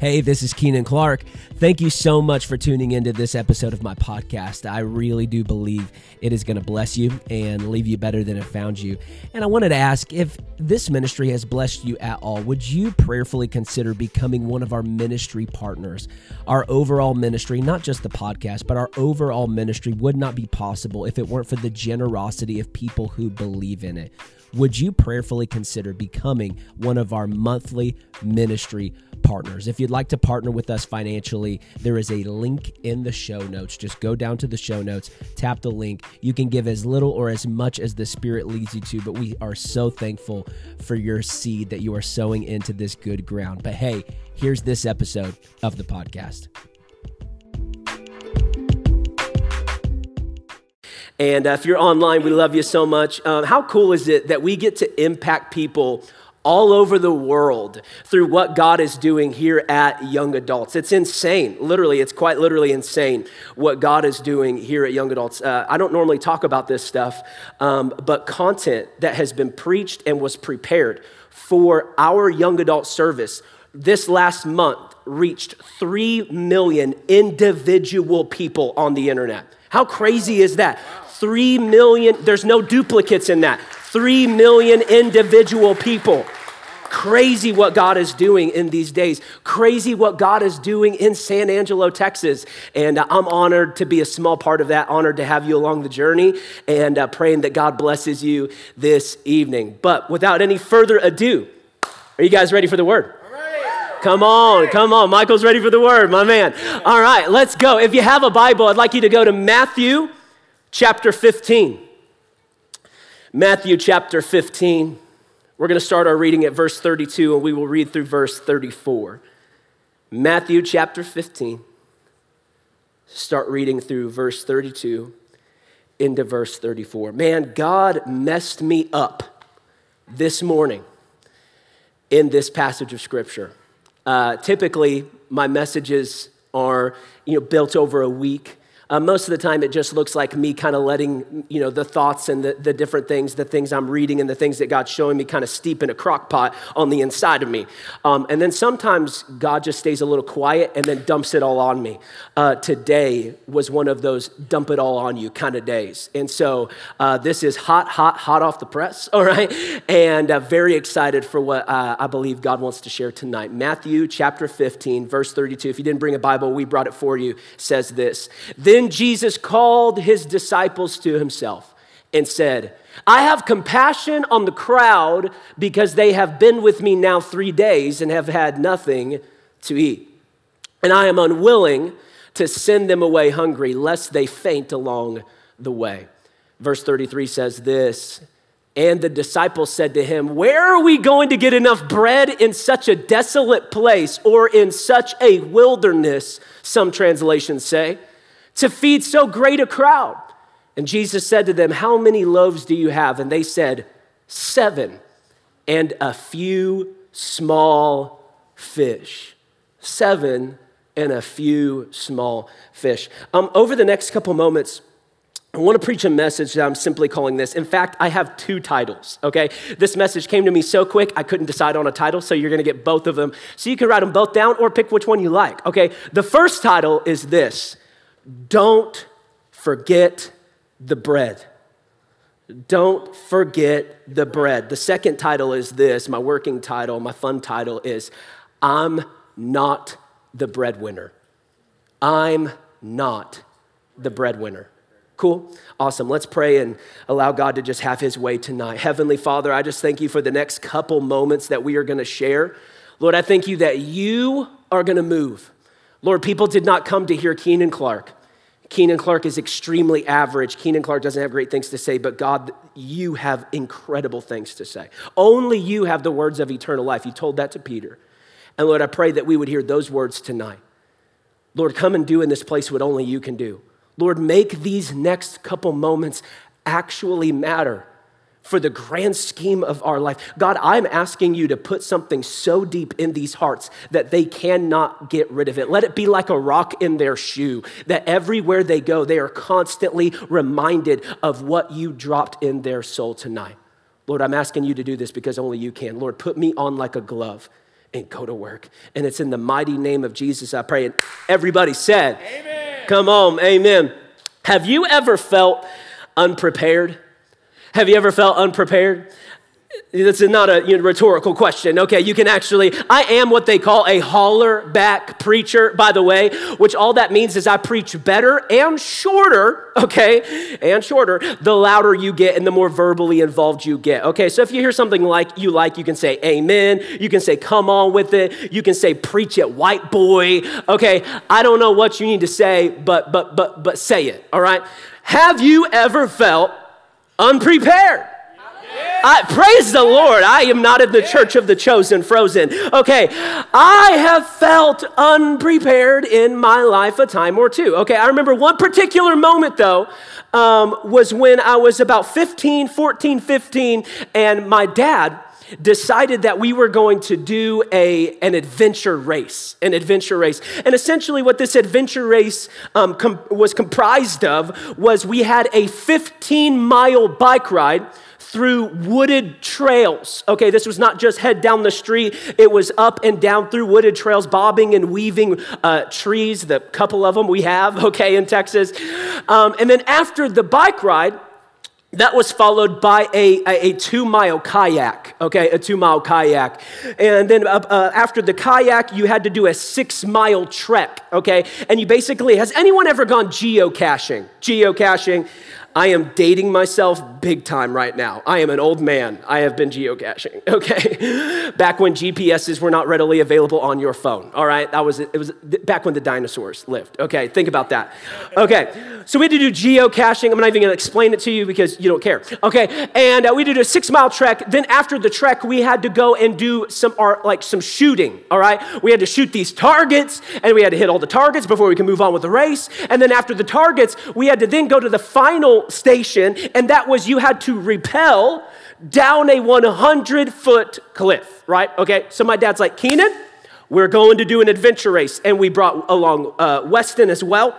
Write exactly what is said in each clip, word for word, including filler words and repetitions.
Hey, this is Keenan Clark. Thank you so much for tuning into this episode of my podcast. I really do believe it is going to bless you and leave you better than it found you. And I wanted to ask if this ministry has blessed you at all, would you prayerfully consider becoming one of our ministry partners? Our overall ministry, not just the podcast, but our overall ministry would not be possible if it weren't for the generosity of people who believe in it. Would you prayerfully consider becoming one of our monthly ministry partners? If you'd like to partner with us financially, there is a link in the show notes. Just go down to the show notes, tap the link. You can give as little or as much as the Spirit leads you to, but we are so thankful for your seed that you are sowing into this good ground. But hey, here's this episode of the podcast. And uh, if you're online, we love you so much. Um, how cool is it that we get to impact people all over the world through what God is doing here at Young Adults? It's insane. Literally, it's quite literally insane what God is doing here at Young Adults. Uh, I don't normally talk about this stuff, um, but content that has been preached and was prepared for our Young Adult service this last month reached three million individual people on the internet. How crazy is that? Three million, there's no duplicates in that. Three million individual people. Crazy what God is doing in these days. Crazy what God is doing in San Angelo, Texas. And uh, I'm honored to be a small part of that, honored to have you along the journey, and uh, praying that God blesses you this evening. But without any further ado, are you guys ready for the word? Come on, come on. Michael's ready for the word, my man. All right, let's go. If you have a Bible, I'd like you to go to Matthew chapter fifteen. Matthew chapter fifteen. We're going to start our reading at verse thirty-two, and we will read through verse thirty-four. Matthew chapter fifteen. Start reading through verse thirty-two into verse thirty-four. Man, God messed me up this morning in this passage of Scripture. Uh, typically, my messages are, you know, built over a week. Uh, most of the time, it just looks like me kind of letting, you know, the thoughts and the, the different things, the things I'm reading and the things that God's showing me kind of steep in a crock pot on the inside of me. Um, and then sometimes God just stays a little quiet and then dumps it all on me. Uh, today was one of those dump it all on you kind of days. And so uh, this is hot, hot, hot off the press, all right? And uh, very excited for what uh, I believe God wants to share tonight. Matthew chapter fifteen, verse thirty-two. If you didn't bring a Bible, we brought it for you, says this. Then Then Jesus called his disciples to himself and said, I have compassion on the crowd because they have been with me now three days and have had nothing to eat. And I am unwilling to send them away hungry, lest they faint along the way. Verse thirty-three says this, and the disciples said to him, where are we going to get enough bread in such a desolate place, or in such a wilderness, some translations say, to feed so great a crowd? And Jesus said to them, how many loaves do you have? And they said, seven and a few small fish. Seven and a few small fish. Um, over the next couple moments, I want to preach a message that I'm simply calling this. In fact, I have two titles, okay? This message came to me so quick, I couldn't decide on a title, so you're going to get both of them. So you can write them both down or pick which one you like, okay? The first title is this. Don't forget the bread. Don't forget the bread. The second title is this, my working title, my fun title is, I'm not the breadwinner. I'm not the breadwinner. Cool? Awesome. Let's pray and allow God to just have his way tonight. Heavenly Father, I just thank you for the next couple moments that we are going to share. Lord, I thank you that you are going to move. Lord, people did not come to hear Keenan Clark. Keenan Clark is extremely average. Keenan Clark doesn't have great things to say, but God, you have incredible things to say. Only you have the words of eternal life. You told that to Peter. And Lord, I pray that we would hear those words tonight. Lord, come and do in this place what only you can do. Lord, make these next couple moments actually matter for the grand scheme of our life. God, I'm asking you to put something so deep in these hearts that they cannot get rid of it. Let it be like a rock in their shoe, that everywhere they go, they are constantly reminded of what you dropped in their soul tonight. Lord, I'm asking you to do this because only you can. Lord, put me on like a glove and go to work. And it's in the mighty name of Jesus I pray. And everybody said, amen. Come on, amen. Have you ever felt unprepared? Have you ever felt unprepared? This is not a you know, rhetorical question. Okay, you can actually, I am what they call a holler back preacher, by the way, which all that means is I preach better and shorter, okay, and shorter, the louder you get and the more verbally involved you get. Okay, so if you hear something like you like, you can say amen, you can say come on with it, you can say preach it, white boy. Okay, I don't know what you need to say, but but but but say it, all right? Have you ever felt unprepared? I, praise the Lord. I am not in the church of the chosen, frozen. Okay, I have felt unprepared in my life a time or two. Okay, I remember one particular moment, though, um, was when I was about fifteen, fourteen, fifteen, and my dad decided that we were going to do a, an adventure race, an adventure race. And essentially what this adventure race um, com- was comprised of was we had a fifteen-mile bike ride through wooded trails. Okay, this was not just head down the street. It was up and down through wooded trails, bobbing and weaving uh, trees, the couple of them we have, okay, in Texas. Um, and then after the bike ride, that was followed by a, a, a two-mile kayak, okay, a two-mile kayak. And then uh, uh, after the kayak, you had to do a six-mile trek, okay? And you basically, has anyone ever gone geocaching? Geocaching. I am dating myself big time right now. I am an old man. I have been geocaching, okay? Back when G P Ses were not readily available on your phone, all right? That was, it was back when the dinosaurs lived, okay? Think about that. Okay, so we had to do geocaching. I'm not even gonna explain it to you because you don't care, okay? And uh, we did a six-mile trek. Then after the trek, we had to go and do some our, like some shooting, all right? We had to shoot these targets, and we had to hit all the targets before we could move on with the race. And then after the targets, we had to then go to the final station, and that was you had to rappel down a one hundred foot cliff, right? Okay, so my dad's like, Keenan, we're going to do an adventure race, and we brought along uh, Weston as well.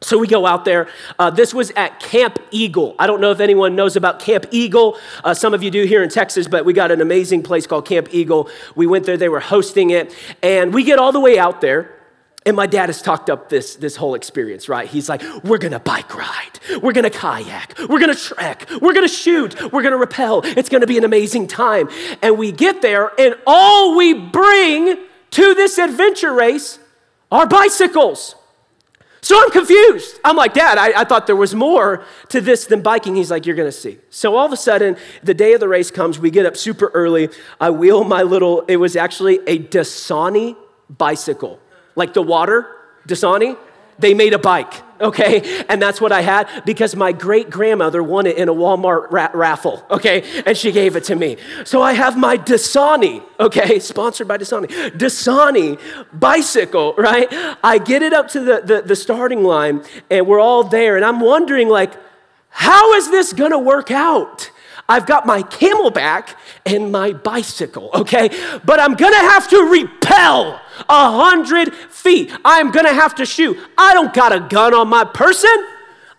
So we go out there. Uh, this was at Camp Eagle. I don't know if anyone knows about Camp Eagle. Uh, some of you do here in Texas, but we got an amazing place called Camp Eagle. We went there, they were hosting it, and we get all the way out there. And my dad has talked up this, this whole experience, right? He's like, we're gonna bike ride, we're gonna kayak, we're gonna trek, we're gonna shoot, we're gonna rappel. It's gonna be an amazing time. And we get there, and all we bring to this adventure race are bicycles. So I'm confused. I'm like, Dad, I, I thought there was more to this than biking. He's like, you're gonna see. So all of a sudden, the day of the race comes, we get up super early. I wheel my little, it was actually a Dasani bicycle. Like the water, Dasani, they made a bike, okay? And that's what I had because my great-grandmother won it in a Walmart ra- raffle, okay? And she gave it to me. So I have my Dasani, okay? Sponsored by Dasani. Dasani bicycle, right? I get it up to the, the, the starting line and we're all there and I'm wondering like, how is this gonna work out? I've got my Camelback and my bicycle, okay? But I'm gonna have to rappel a hundred feet. I'm gonna have to shoot. I don't got a gun on my person.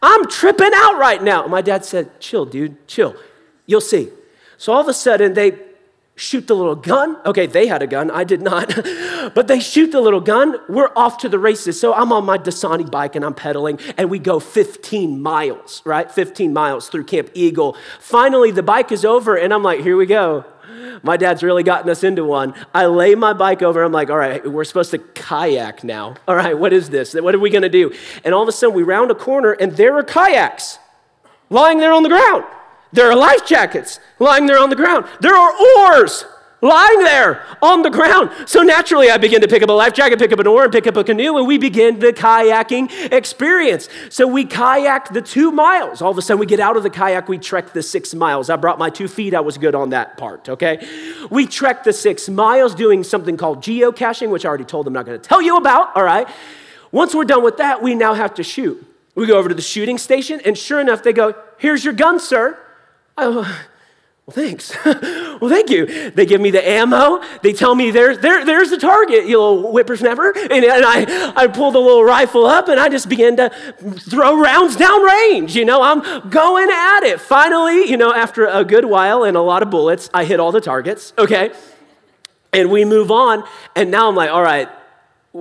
I'm tripping out right now. My dad said, chill, dude, chill. You'll see. So all of a sudden they shoot the little gun. Okay, they had a gun, I did not. But they shoot the little gun. We're off to the races. So I'm on my Dasani bike and I'm pedaling and we go fifteen miles, right? fifteen miles through Camp Eagle. Finally, the bike is over and I'm like, here we go. My dad's really gotten us into one. I lay my bike over. I'm like, all right, we're supposed to kayak now. All right, what is this? What are we gonna do? And all of a sudden we round a corner and there are kayaks lying there on the ground. There are life jackets lying there on the ground. There are oars lying there on the ground. So naturally, I begin to pick up a life jacket, pick up an oar, and pick up a canoe, and we begin the kayaking experience. So we kayak the two miles. All of a sudden, we get out of the kayak, we trek the six miles. I brought my two feet. I was good on that part, okay? We trek the six miles doing something called geocaching, which I already told them I'm not going to tell you about, all right? Once we're done with that, we now have to shoot. We go over to the shooting station, and sure enough, they go, here's your gun, sir. Oh, well, thanks. Well, thank you. They give me the ammo. They tell me there's there, there's the target, you little whippersnapper. And, and I, I pull the little rifle up and I just begin to throw rounds downrange. You know, I'm going at it. Finally, you know, after a good while and a lot of bullets, I hit all the targets, okay? And we move on, and now I'm like, all right,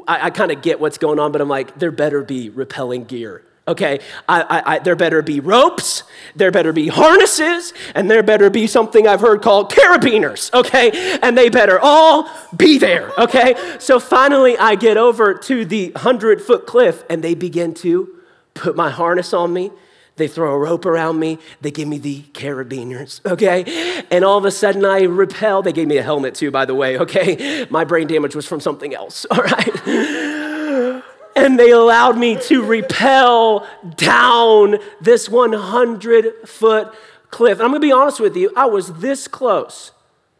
I, I kind of get what's going on, but I'm like, there better be rappelling gear, okay? I, I, I, there better be ropes, there better be harnesses, and there better be something I've heard called carabiners, okay? And they better all be there, okay? So finally, I get over to the hundred-foot cliff, and they begin to put my harness on me. They throw a rope around me. They give me the carabiners, okay? And all of a sudden, I rappel. They gave me a helmet, too, by the way, okay? My brain damage was from something else, all right? And they allowed me to rappel down this hundred-foot cliff. And I'm going to be honest with you. I was this close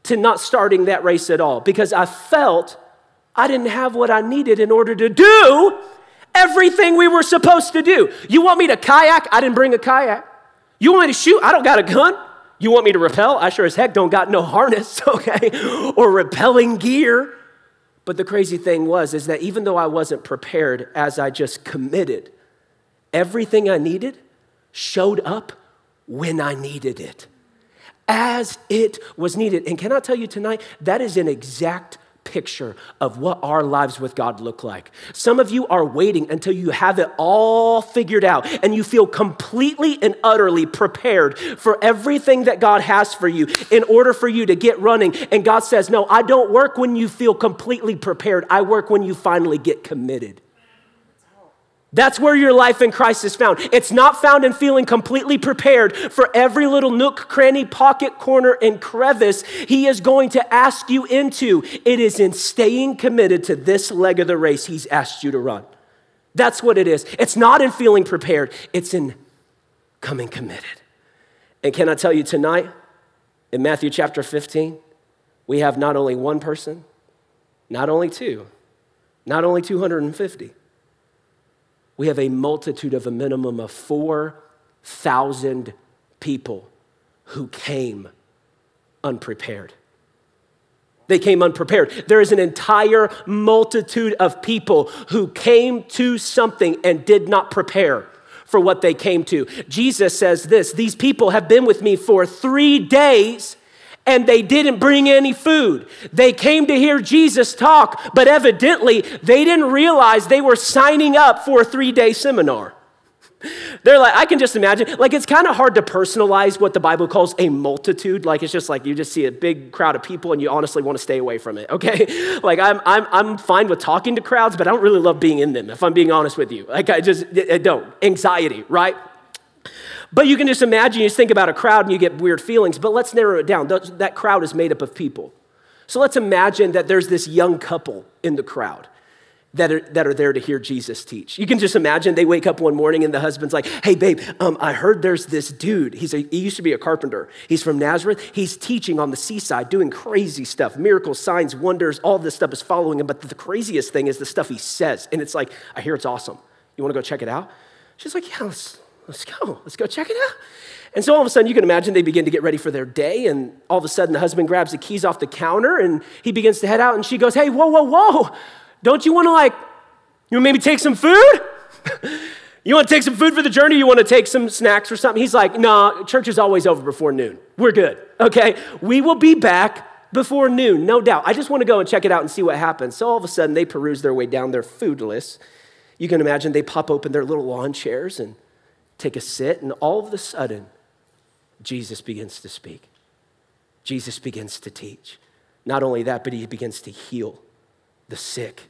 to not starting that race at all because I felt I didn't have what I needed in order to do everything we were supposed to do. You want me to kayak? I didn't bring a kayak. You want me to shoot? I don't got a gun. You want me to rappel? I sure as heck don't got no harness, okay, or rappelling gear. But the crazy thing was is that even though I wasn't prepared, as I just committed, everything I needed showed up when I needed it, as it was needed. And can I tell you tonight, that is an exact picture of what our lives with God look like. Some of you are waiting until you have it all figured out and you feel completely and utterly prepared for everything that God has for you in order for you to get running. And God says, no, I don't work when you feel completely prepared. I work when you finally get committed. That's where your life in Christ is found. It's not found in feeling completely prepared for every little nook, cranny, pocket, corner, and crevice He is going to ask you into. It is in staying committed to this leg of the race He's asked you to run. That's what it is. It's not in feeling prepared. It's in coming committed. And can I tell you tonight, in Matthew chapter fifteen, we have not only one person, not only two, not only two hundred fifty, we have a multitude of a minimum of four thousand people who came unprepared. They came unprepared. There is an entire multitude of people who came to something and did not prepare for what they came to. Jesus says this, these people have been with me for three days and they didn't bring any food. They came to hear Jesus talk, but evidently they didn't realize they were signing up for a three-day seminar. They're like, I can just imagine, like it's kind of hard to personalize what the Bible calls a multitude. Like it's just like you just see a big crowd of people and you honestly want to stay away from it, okay? Like I'm I'm I'm fine with talking to crowds, but I don't really love being in them, if I'm being honest with you. Like I just, I don't. Anxiety, right? But you can just imagine, you just think about a crowd and you get weird feelings, but let's narrow it down. That crowd is made up of people. So let's imagine that there's this young couple in the crowd that are, that are there to hear Jesus teach. You can just imagine they wake up one morning and the husband's like, hey babe, um, I heard there's this dude. He's a, he used to be a carpenter. He's from Nazareth. He's teaching on the seaside, doing crazy stuff, miracles, signs, wonders, all this stuff is following him. But the craziest thing is the stuff he says. And it's like, I hear it's awesome. You wanna go check it out? She's like, yeah, let's Let's go, let's go check it out. And so all of a sudden, you can imagine they begin to get ready for their day, and all of a sudden, the husband grabs the keys off the counter, and he begins to head out, and she goes, hey, whoa, whoa, whoa, don't you wanna like, you wanna maybe take some food? You wanna take some food for the journey? You wanna take some snacks or something? He's like, nah, church is always over before noon. We're good, okay? We will be back before noon, no doubt. I just wanna go and check it out and see what happens. So all of a sudden, they peruse their way down their food list. You can imagine they pop open their little lawn chairs and take a sit, and all of a sudden, Jesus begins to speak. Jesus begins to teach. Not only that, but he begins to heal the sick.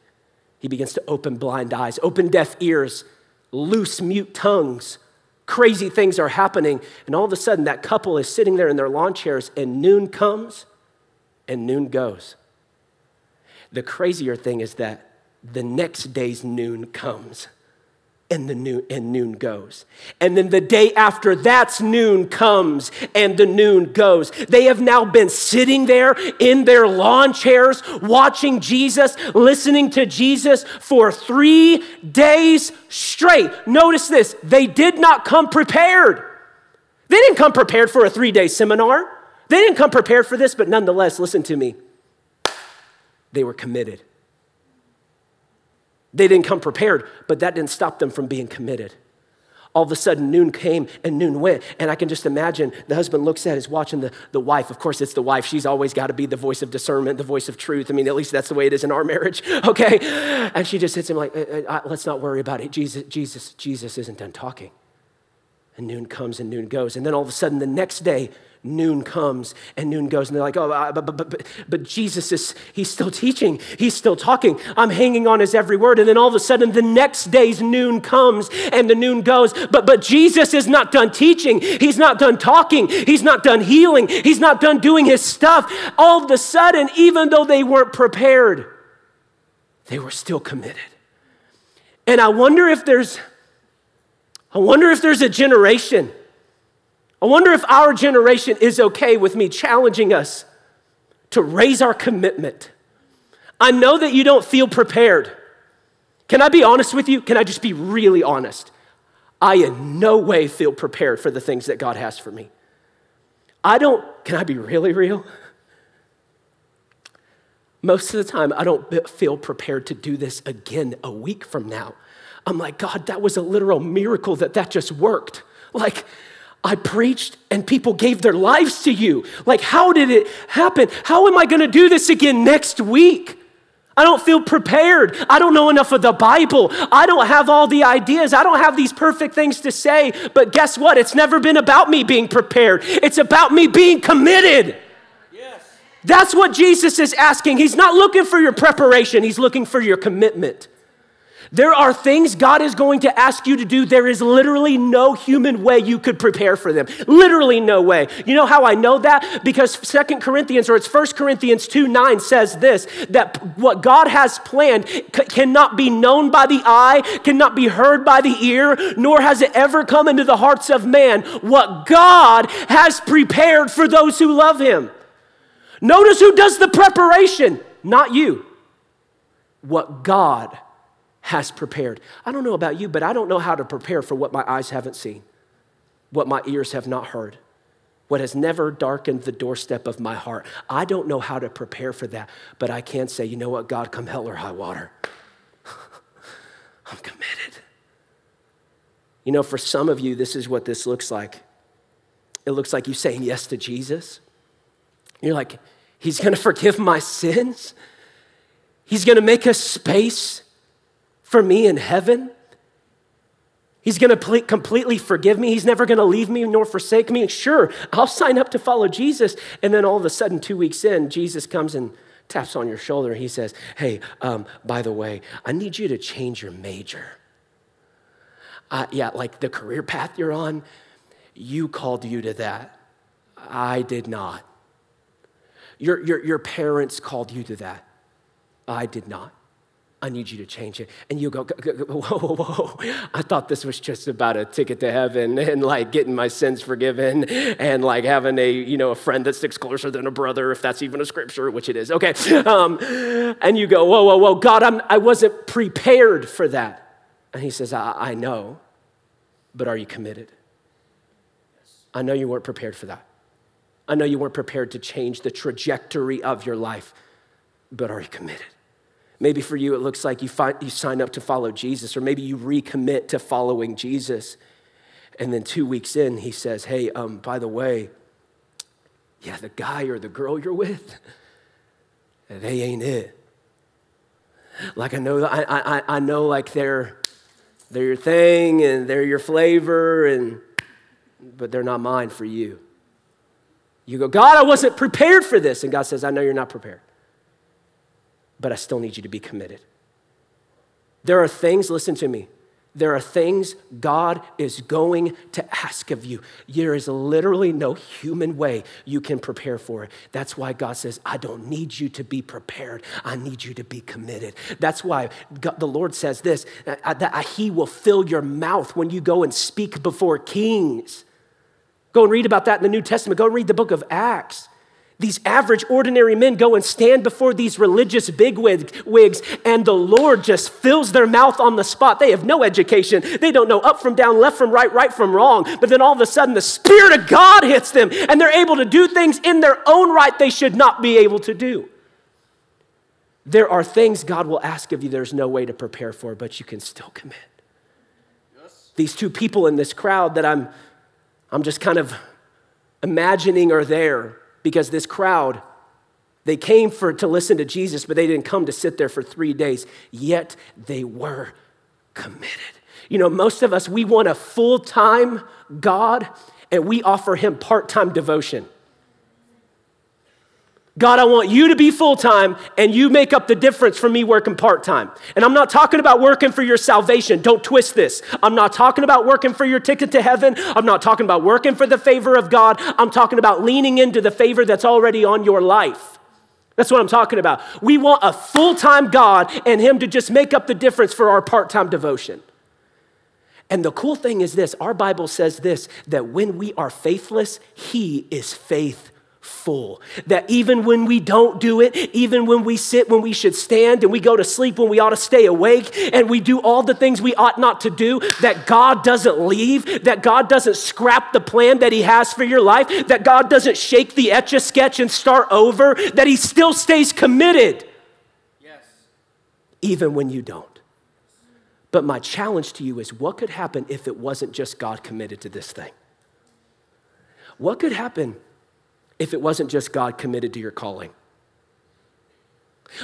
He begins to open blind eyes, open deaf ears, loose, mute tongues. Crazy things are happening, and all of a sudden, that couple is sitting there in their lawn chairs, and noon comes, and noon goes. The crazier thing is that the next day's noon comes, and the noon, and noon goes. And then the day after that's noon comes and the noon goes. They have now been sitting there in their lawn chairs, watching Jesus, listening to Jesus for three days straight. Notice this, they did not come prepared. They didn't come prepared for a three-day seminar. They didn't come prepared for this, but nonetheless, listen to me. They were committed. They didn't come prepared, but that didn't stop them from being committed. All of a sudden, noon came and noon went. And I can just imagine the husband looks at, is watching the, the wife. Of course, it's the wife. She's always got to be the voice of discernment, the voice of truth. I mean, at least that's the way it is in our marriage, okay? And she just hits him like, let's not worry about it. Jesus, Jesus, Jesus isn't done talking. And noon comes and noon goes. And then all of a sudden, the next day, noon comes and noon goes. And they're like, oh, but, but, but, but Jesus is, he's still teaching. He's still talking. I'm hanging on his every word. And then all of a sudden, the next day's noon comes and the noon goes. But, but Jesus is not done teaching. He's not done talking. He's not done healing. He's not done doing his stuff. All of a sudden, even though they weren't prepared, they were still committed. And I wonder if there's, I wonder if there's a generation. I wonder if our generation is okay with me challenging us to raise our commitment. I know that you don't feel prepared. Can I be honest with you? Can I just be really honest? I in no way feel prepared for the things that God has for me. I don't, can I be really real? Most of the time, I don't feel prepared to do this again a week from now. I'm like, God, that was a literal miracle that that just worked. Like, I preached and people gave their lives to you. Like, how did it happen? How am I going to do this again next week? I don't feel prepared. I don't know enough of the Bible. I don't have all the ideas. I don't have these perfect things to say. But guess what? It's never been about me being prepared. It's about me being committed. Yes. That's what Jesus is asking. He's not looking for your preparation. He's looking for your commitment. There are things God is going to ask you to do. There is literally no human way you could prepare for them. Literally no way. You know how I know that? Because Second Corinthians, or it's First Corinthians two nine says this, that what God has planned c- cannot be known by the eye, cannot be heard by the ear, nor has it ever come into the hearts of man. What God has prepared for those who love him. Notice who does the preparation, not you. What God has prepared. I don't know about you, but I don't know how to prepare for what my eyes haven't seen, what my ears have not heard, what has never darkened the doorstep of my heart. I don't know how to prepare for that, but I can say, you know what, God, come hell or high water. I'm committed. You know, for some of you, this is what this looks like. It looks like you saying yes to Jesus. You're like, he's going to forgive my sins. He's going to make a space for me in heaven. He's gonna ple- completely forgive me. He's never gonna leave me nor forsake me. Sure, I'll sign up to follow Jesus. And then all of a sudden, two weeks in, Jesus comes and taps on your shoulder. He says, hey, um, by the way, I need you to change your major. Uh, yeah, like the career path you're on, you called you to that. I did not. Your, your, your parents called you to that. I did not. I need you to change it. And you go, whoa, whoa, whoa. I thought this was just about a ticket to heaven and like getting my sins forgiven and like having a, you know, a friend that sticks closer than a brother, if that's even a scripture, which it is. Okay. Um, and you go, whoa, whoa, whoa, God, I'm, I wasn't prepared for that. And he says, I, I know, but are you committed? I know you weren't prepared for that. I know you weren't prepared to change the trajectory of your life, but are you committed? Maybe for you, it looks like you find, you sign up to follow Jesus, or maybe you recommit to following Jesus. And then two weeks in, he says, hey, um, by the way, yeah, the guy or the girl you're with, they ain't it. Like I know, I, I, I know like they're, they're your thing and they're your flavor, and but they're not mine for you. You go, God, I wasn't prepared for this. And God says, I know you're not prepared, but I still need you to be committed. There are things, listen to me, there are things God is going to ask of you. There is literally no human way you can prepare for it. That's why God says, I don't need you to be prepared. I need you to be committed. That's why God, the Lord says this, that he will fill your mouth when you go and speak before kings. Go and read about that in the New Testament. Go read the book of Acts. These average, ordinary men go and stand before these religious bigwigs, and the Lord just fills their mouth on the spot. They have no education. They don't know up from down, left from right, right from wrong. But then all of a sudden, the Spirit of God hits them, and they're able to do things in their own right they should not be able to do. There are things God will ask of you there's no way to prepare for, but you can still commit. these two people in this crowd that I'm, I'm just kind of imagining are there, because this crowd, they came for to listen to Jesus, but they didn't come to sit there for three days, yet they were committed. You know, most of us, we want a full-time God, and we offer him part-time devotion. God, I want you to be full-time, and you make up the difference for me working part-time. And I'm not talking about working for your salvation. Don't twist this. I'm not talking about working for your ticket to heaven. I'm not talking about working for the favor of God. I'm talking about leaning into the favor that's already on your life. That's what I'm talking about. We want a full-time God and him to just make up the difference for our part-time devotion. And the cool thing is this, our Bible says this, that when we are faithless, he is faithful. Full. That even when we don't do it, even when we sit when we should stand, and we go to sleep when we ought to stay awake, and we do all the things we ought not to do, that God doesn't leave, that God doesn't scrap the plan that he has for your life, that God doesn't shake the Etch-a-Sketch and start over, that he still stays committed. Yes. Even when you don't. But my challenge to you is, what could happen if it wasn't just God committed to this thing? What could happen if it wasn't just God committed to your calling?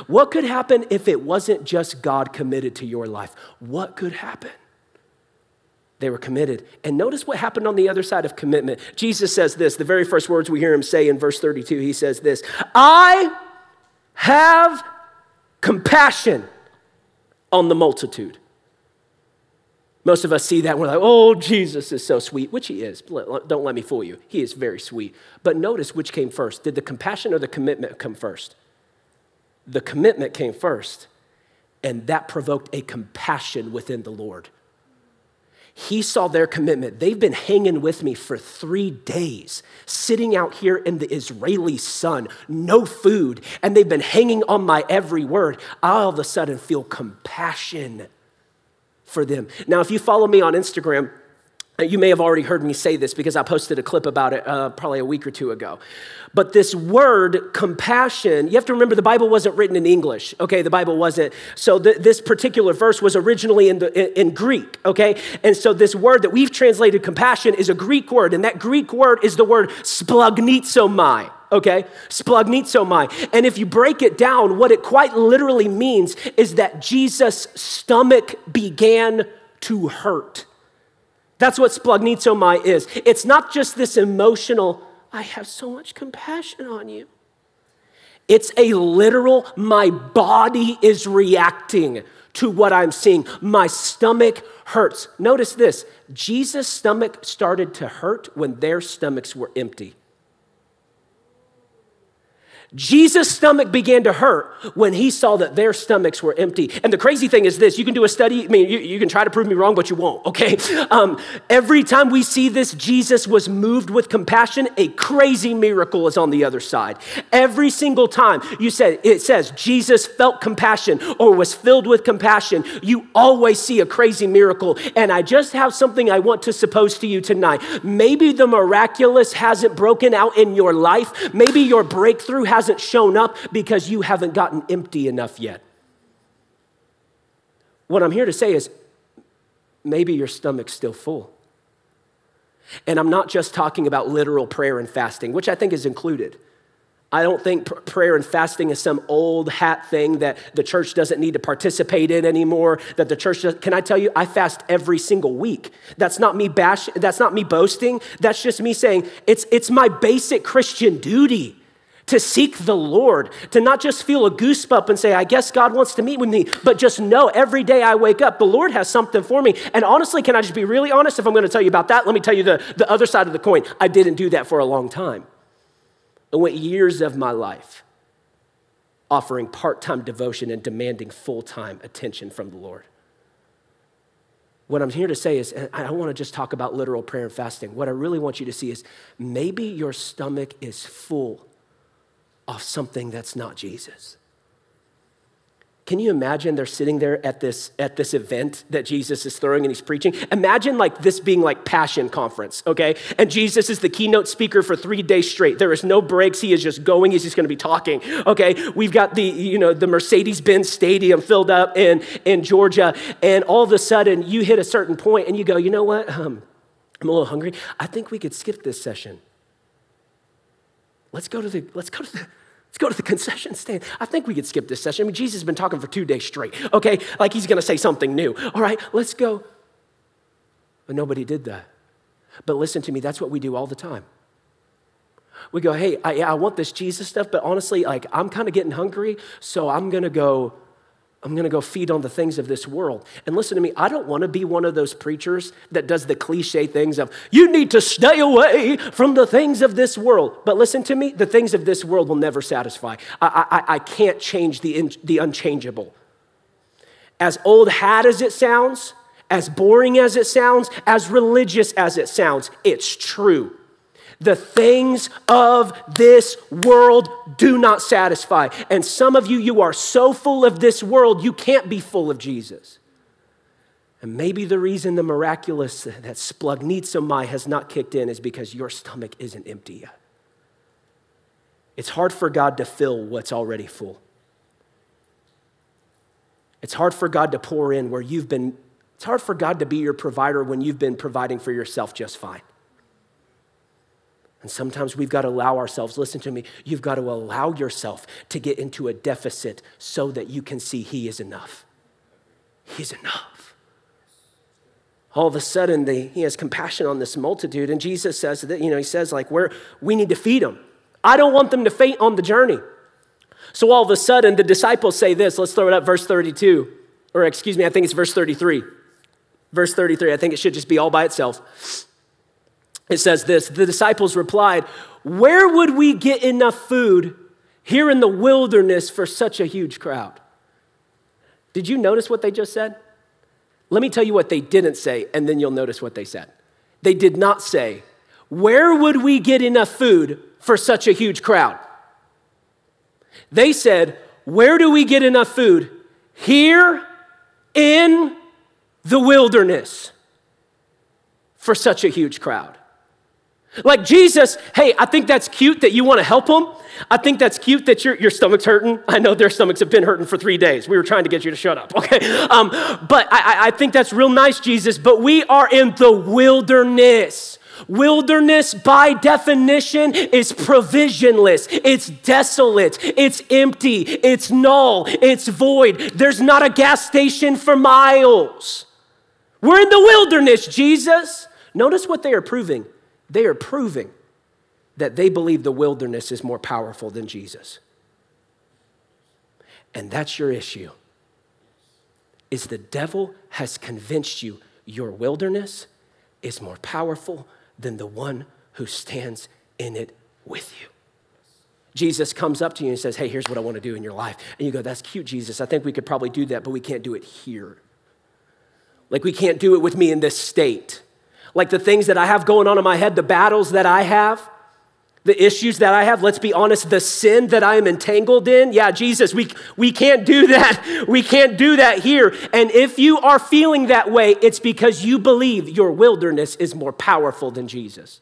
What could happen if it wasn't just God committed to your life? What could happen? They were committed. And notice what happened on the other side of commitment. Jesus says this, the very first words we hear him say in verse thirty-two, he says this, I have compassion on the multitude. Most of us see that and we're like, oh, Jesus is so sweet, which he is. Don't let me fool you. He is very sweet. But notice which came first. Did the compassion or the commitment come first? The commitment came first, and that provoked a compassion within the Lord. He saw their commitment. They've been hanging with me for three days, sitting out here in the Israeli sun, no food, and they've been hanging on my every word. I all of a sudden feel compassion for them. Now, if you follow me on Instagram, you may have already heard me say this because I posted a clip about it uh, probably a week or two ago. But this word, compassion, you have to remember the Bible wasn't written in English, okay? The Bible wasn't. So th- this particular verse was originally in, the, in Greek, okay? And so this word that we've translated compassion is a Greek word, and that Greek word is the word splagnitsomai. Okay, splagnitsomai. And if you break it down, what it quite literally means is that Jesus' stomach began to hurt. That's what splagnitsomai is. It's not just this emotional, I have so much compassion on you. It's a literal, my body is reacting to what I'm seeing. My stomach hurts. Notice this, Jesus' stomach started to hurt when their stomachs were empty. Jesus' stomach began to hurt when he saw that their stomachs were empty. And the crazy thing is this, you can do a study, I mean, you, you can try to prove me wrong, but you won't, okay? Um, every time we see this, Jesus was moved with compassion, a crazy miracle is on the other side. Every single time you said, it says, Jesus felt compassion or was filled with compassion, you always see a crazy miracle. And I just have something I want to suppose to you tonight. Maybe the miraculous hasn't broken out in your life. Maybe your breakthrough hasn't hasn't shown up because you haven't gotten empty enough yet. What I'm here to say is maybe your stomach's still full. And I'm not just talking about literal prayer and fasting, which I think is included. I don't think pr- prayer and fasting is some old hat thing that the church doesn't need to participate in anymore, that the church doesn't. Can I tell you, I fast every single week. That's not me bash. That's not me boasting. That's just me saying it's it's my basic Christian duty to seek the Lord, to not just feel a goosebump and say, I guess God wants to meet with me, but just know every day I wake up, the Lord has something for me. And honestly, can I just be really honest? If I'm gonna tell you about that, let me tell you the, the other side of the coin. I didn't do that for a long time. I went years of my life offering part-time devotion and demanding full-time attention from the Lord. What I'm here to say is, and I don't wanna just talk about literal prayer and fasting. What I really want you to see is maybe your stomach is full of something that's not Jesus. Can you imagine they're sitting there at this at this event that Jesus is throwing and he's preaching? Imagine like this being like Passion Conference, okay? And Jesus is the keynote speaker for three days straight. There is no breaks. He is just going. He's just going to be talking, okay? We've got the, you know, the Mercedes-Benz Stadium filled up in, in Georgia. And all of a sudden you hit a certain point and you go, you know what? Um, I'm a little hungry. I think we could skip this session. Let's go to the, let's go to the, Let's go to the concession stand. I think we could skip this session. I mean, Jesus has been talking for two days straight, okay? Like he's going to say something new. All right, let's go. But nobody did that. But listen to me, that's what we do all the time. We go, hey, I, I want this Jesus stuff, but honestly, like I'm kind of getting hungry, so I'm going to go, I'm going to go feed on the things of this world. And listen to me, I don't want to be one of those preachers that does the cliche things of, you need to stay away from the things of this world. But listen to me, the things of this world will never satisfy. I, I, I can't change the, in, the unchangeable. As old hat as it sounds, as boring as it sounds, as religious as it sounds, it's true. The things of this world do not satisfy. And some of you, you are so full of this world, you can't be full of Jesus. And maybe the reason the miraculous, that splugnitzomai, has not kicked in is because your stomach isn't empty yet. It's hard for God to fill what's already full. It's hard for God to pour in where you've been, it's hard for God to be your provider when you've been providing for yourself just fine. And sometimes we've got to allow ourselves, listen to me, you've got to allow yourself to get into a deficit so that you can see he is enough. He's enough. All of a sudden, they, he has compassion on this multitude. And Jesus says, that, you know, he says like, we're, we need to feed them. I don't want them to faint on the journey. So all of a sudden, the disciples say this, let's throw it up, verse thirty-two, or excuse me, I think it's verse thirty-three. Verse thirty-three, I think it should just be all by itself. It says this, the disciples replied, where would we get enough food here in the wilderness for such a huge crowd? Did you notice what they just said? Let me tell you what they didn't say, and then you'll notice what they said. They did not say, where would we get enough food for such a huge crowd? They said, where do we get enough food? Here in the wilderness for such a huge crowd. Like Jesus, hey, I think that's cute that you want to help them. I think that's cute that your, your stomach's hurting. I know their stomachs have been hurting for three days. We were trying to get you to shut up, okay? Um, but I, I think that's real nice, Jesus, but we are in the wilderness. Wilderness, by definition, is provisionless. It's desolate. It's empty. It's null. It's void. There's not a gas station for miles. We're in the wilderness, Jesus. Notice what they are proving. They are proving that they believe the wilderness is more powerful than Jesus. And that's your issue, is the devil has convinced you your wilderness is more powerful than the one who stands in it with you. Jesus comes up to you and says, hey, here's what I want to do in your life. And you go, that's cute, Jesus. I think we could probably do that, but we can't do it here. Like we can't do it with me in this state. Like the things that I have going on in my head, the battles that I have, the issues that I have, let's be honest, the sin that I am entangled in. Yeah, Jesus, we, we can't do that. We can't do that here. And if you are feeling that way, it's because you believe your wilderness is more powerful than Jesus.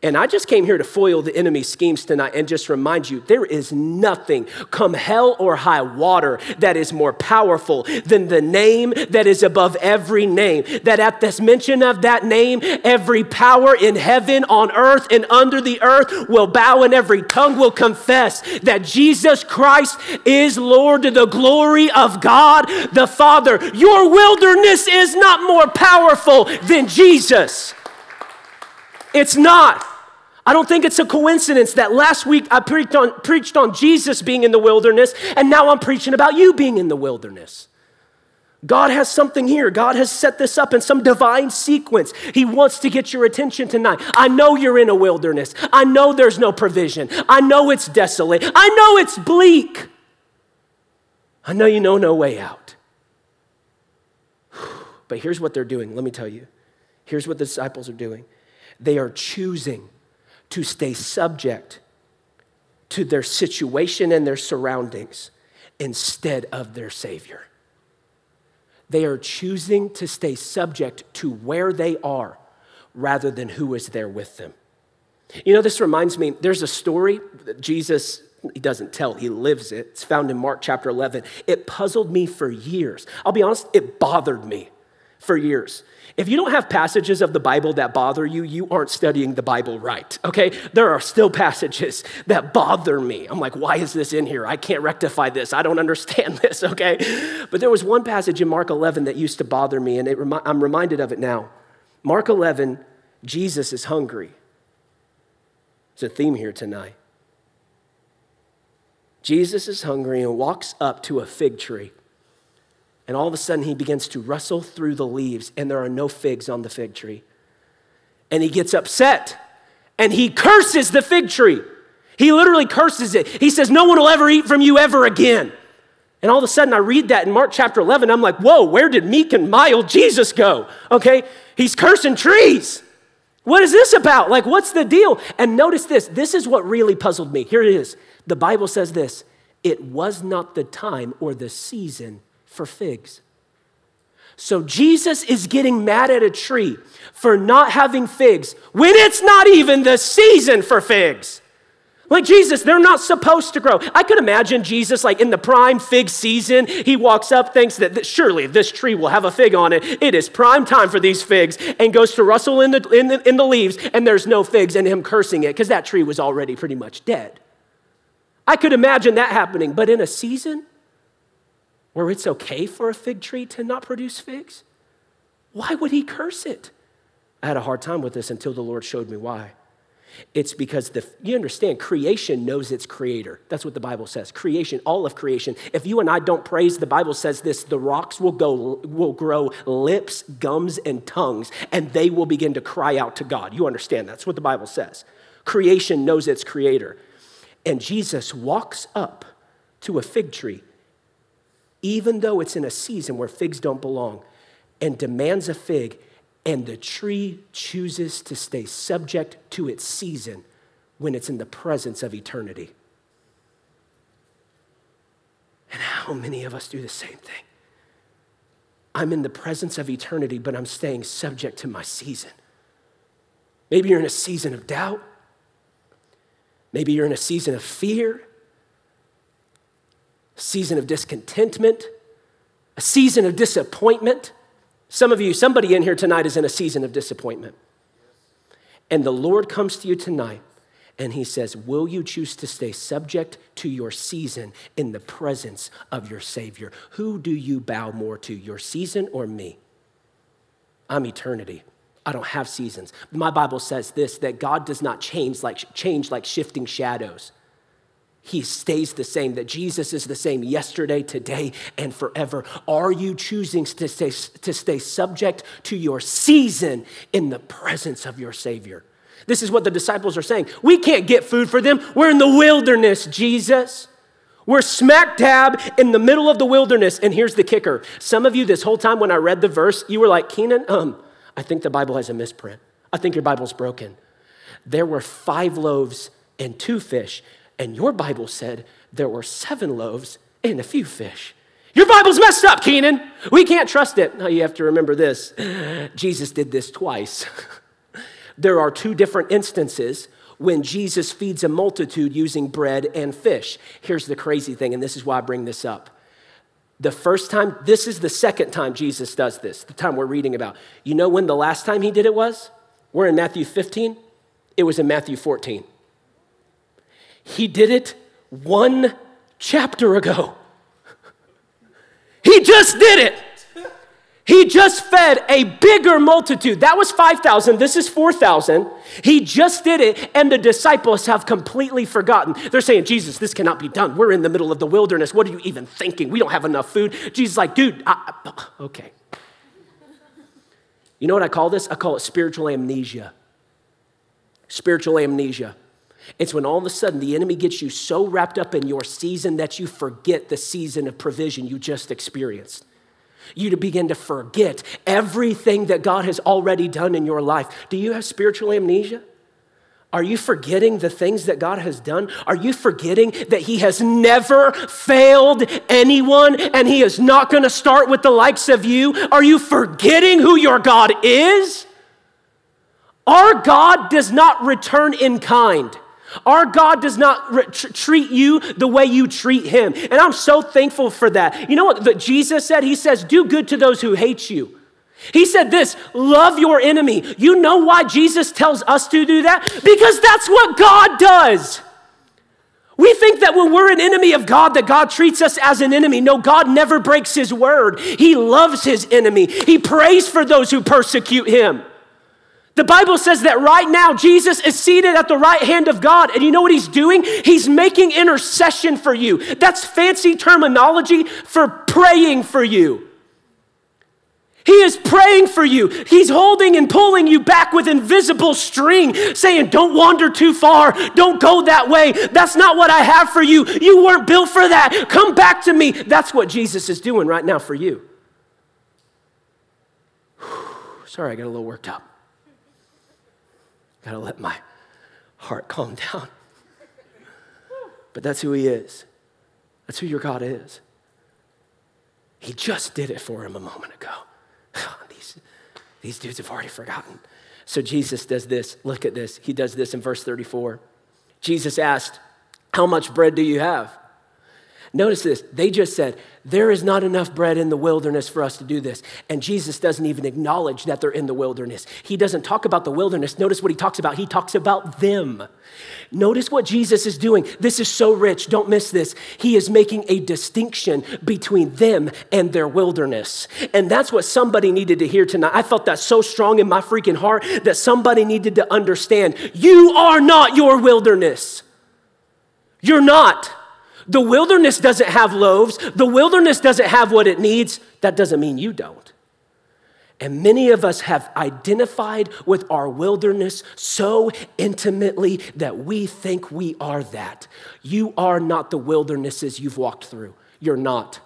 And I just came here to foil the enemy's schemes tonight and just remind you, there is nothing, come hell or high water, that is more powerful than the name that is above every name. That at this mention of that name, every power in heaven, on earth, and under the earth will bow and every tongue will confess that Jesus Christ is Lord to the glory of God the Father. Your wilderness is not more powerful than Jesus. It's not. I don't think it's a coincidence that last week I preached on, preached on Jesus being in the wilderness, and now I'm preaching about you being in the wilderness. God has something here. God has set this up in some divine sequence. He wants to get your attention tonight. I know you're in a wilderness. I know there's no provision. I know it's desolate. I know it's bleak. I know you know no way out. But here's what they're doing. Let me tell you. Here's what the disciples are doing. They are choosing to stay subject to their situation and their surroundings instead of their Savior. They are choosing to stay subject to where they are rather than who is there with them. You know, this reminds me, there's a story that Jesus, he doesn't tell, he lives it. It's found in Mark chapter eleven. It puzzled me for years. I'll be honest, it bothered me for years. If you don't have passages of the Bible that bother you, you aren't studying the Bible right, okay? There are still passages that bother me. I'm like, why is this in here? I can't rectify this. I don't understand this, okay? But there was one passage in Mark eleven that used to bother me, and it remi- I'm reminded of it now. Mark eleven, Jesus is hungry. It's a theme here tonight. Jesus is hungry and walks up to a fig tree. And all of a sudden, he begins to rustle through the leaves, and there are no figs on the fig tree. And he gets upset, and he curses the fig tree. He literally curses it. He says, no one will ever eat from you ever again. And all of a sudden, I read that in Mark chapter eleven. I'm like, whoa, where did meek and mild Jesus go? Okay, he's cursing trees. What is this about? Like, what's the deal? And notice this. This is what really puzzled me. Here it is. The Bible says this. It was not the time or the season for figs. So Jesus is getting mad at a tree for not having figs when it's not even the season for figs. Like, Jesus, they're not supposed to grow. I could imagine Jesus, like, in the prime fig season, he walks up, thinks that th- surely this tree will have a fig on it. It is prime time for these figs, and goes to rustle in the, in the, in the leaves, and there's no figs, and him cursing it because that tree was already pretty much dead. I could imagine that happening, but in a season where it's okay for a fig tree to not produce figs, why would he curse it? I had a hard time with this until the Lord showed me why. It's because the you understand, creation knows its creator. That's what the Bible says. Creation, all of creation. If you and I don't praise, the Bible says this, the rocks will go will grow lips, gums, and tongues, and they will begin to cry out to God. You understand, that's what the Bible says. Creation knows its creator. And Jesus walks up to a fig tree, even though it's in a season where figs don't belong, and demands a fig, and the tree chooses to stay subject to its season when it's in the presence of eternity. And how many of us do the same thing? I'm in the presence of eternity, but I'm staying subject to my season. Maybe you're in a season of doubt. Maybe you're in a season of fear. Season of discontentment, a season of disappointment. Some of you, somebody in here tonight is in a season of disappointment. And the Lord comes to you tonight and he says, will you choose to stay subject to your season in the presence of your Savior? Who do you bow more to, your season or me? I'm eternity. I don't have seasons. My Bible says this, that God does not change like, change like shifting shadows. He stays the same, that Jesus is the same yesterday, today, and forever. Are you choosing to stay, to stay subject to your season in the presence of your Savior? This is what the disciples are saying. We can't get food for them. We're in the wilderness, Jesus. We're smack dab in the middle of the wilderness. And here's the kicker. Some of you this whole time when I read the verse, you were like, Keenan, um, I think the Bible has a misprint. I think your Bible's broken. There were five loaves and two fish. And your Bible said there were seven loaves and a few fish. Your Bible's messed up, Keenan. We can't trust it. Now you have to remember this. Jesus did this twice. There are two different instances when Jesus feeds a multitude using bread and fish. Here's the crazy thing, and this is why I bring this up. The first time, this is the second time Jesus does this, the time we're reading about. You know when the last time he did it was? We're in Matthew fifteen. It was in Matthew fourteen. He did it one chapter ago. He just did it. He just fed a bigger multitude. That was five thousand. This is four thousand. He just did it, and the disciples have completely forgotten. They're saying, Jesus, this cannot be done. We're in the middle of the wilderness. What are you even thinking? We don't have enough food. Jesus is like, dude, I, okay. You know what I call this? I call it spiritual amnesia. Spiritual amnesia. It's when all of a sudden the enemy gets you so wrapped up in your season that you forget the season of provision you just experienced. You to begin to forget everything that God has already done in your life. Do you have spiritual amnesia? Are you forgetting the things that God has done? Are you forgetting that he has never failed anyone and he is not going to start with the likes of you? Are you forgetting who your God is? Our God does not return in kind. Our God does not re- tr- treat you the way you treat him. And I'm so thankful for that. You know what, what Jesus said? He says, do good to those who hate you. He said this, love your enemy. You know why Jesus tells us to do that? Because that's what God does. We think that when we're an enemy of God, that God treats us as an enemy. No, God never breaks his word. He loves his enemy. He prays for those who persecute him. The Bible says that right now, Jesus is seated at the right hand of God. And you know what he's doing? He's making intercession for you. That's fancy terminology for praying for you. He is praying for you. He's holding and pulling you back with invisible string, saying, don't wander too far. Don't go that way. That's not what I have for you. You weren't built for that. Come back to me. That's what Jesus is doing right now for you. Sorry, I got a little worked up. Got to let my heart calm down. But that's who he is. That's who your God is. He just did it for him a moment ago. These, these dudes have already forgotten. So Jesus does this. Look at this. He does this in verse thirty-four. Jesus asked, how much bread do you have? Notice this. They just said, there is not enough bread in the wilderness for us to do this. And Jesus doesn't even acknowledge that they're in the wilderness. He doesn't talk about the wilderness. Notice what he talks about. He talks about them. Notice what Jesus is doing. This is so rich. Don't miss this. He is making a distinction between them and their wilderness. And that's what somebody needed to hear tonight. I felt that so strong in my freaking heart that somebody needed to understand. You are not your wilderness. You're not. The wilderness doesn't have loaves. The wilderness doesn't have what it needs. That doesn't mean you don't. And many of us have identified with our wilderness so intimately that we think we are that. You are not the wildernesses you've walked through. You're not.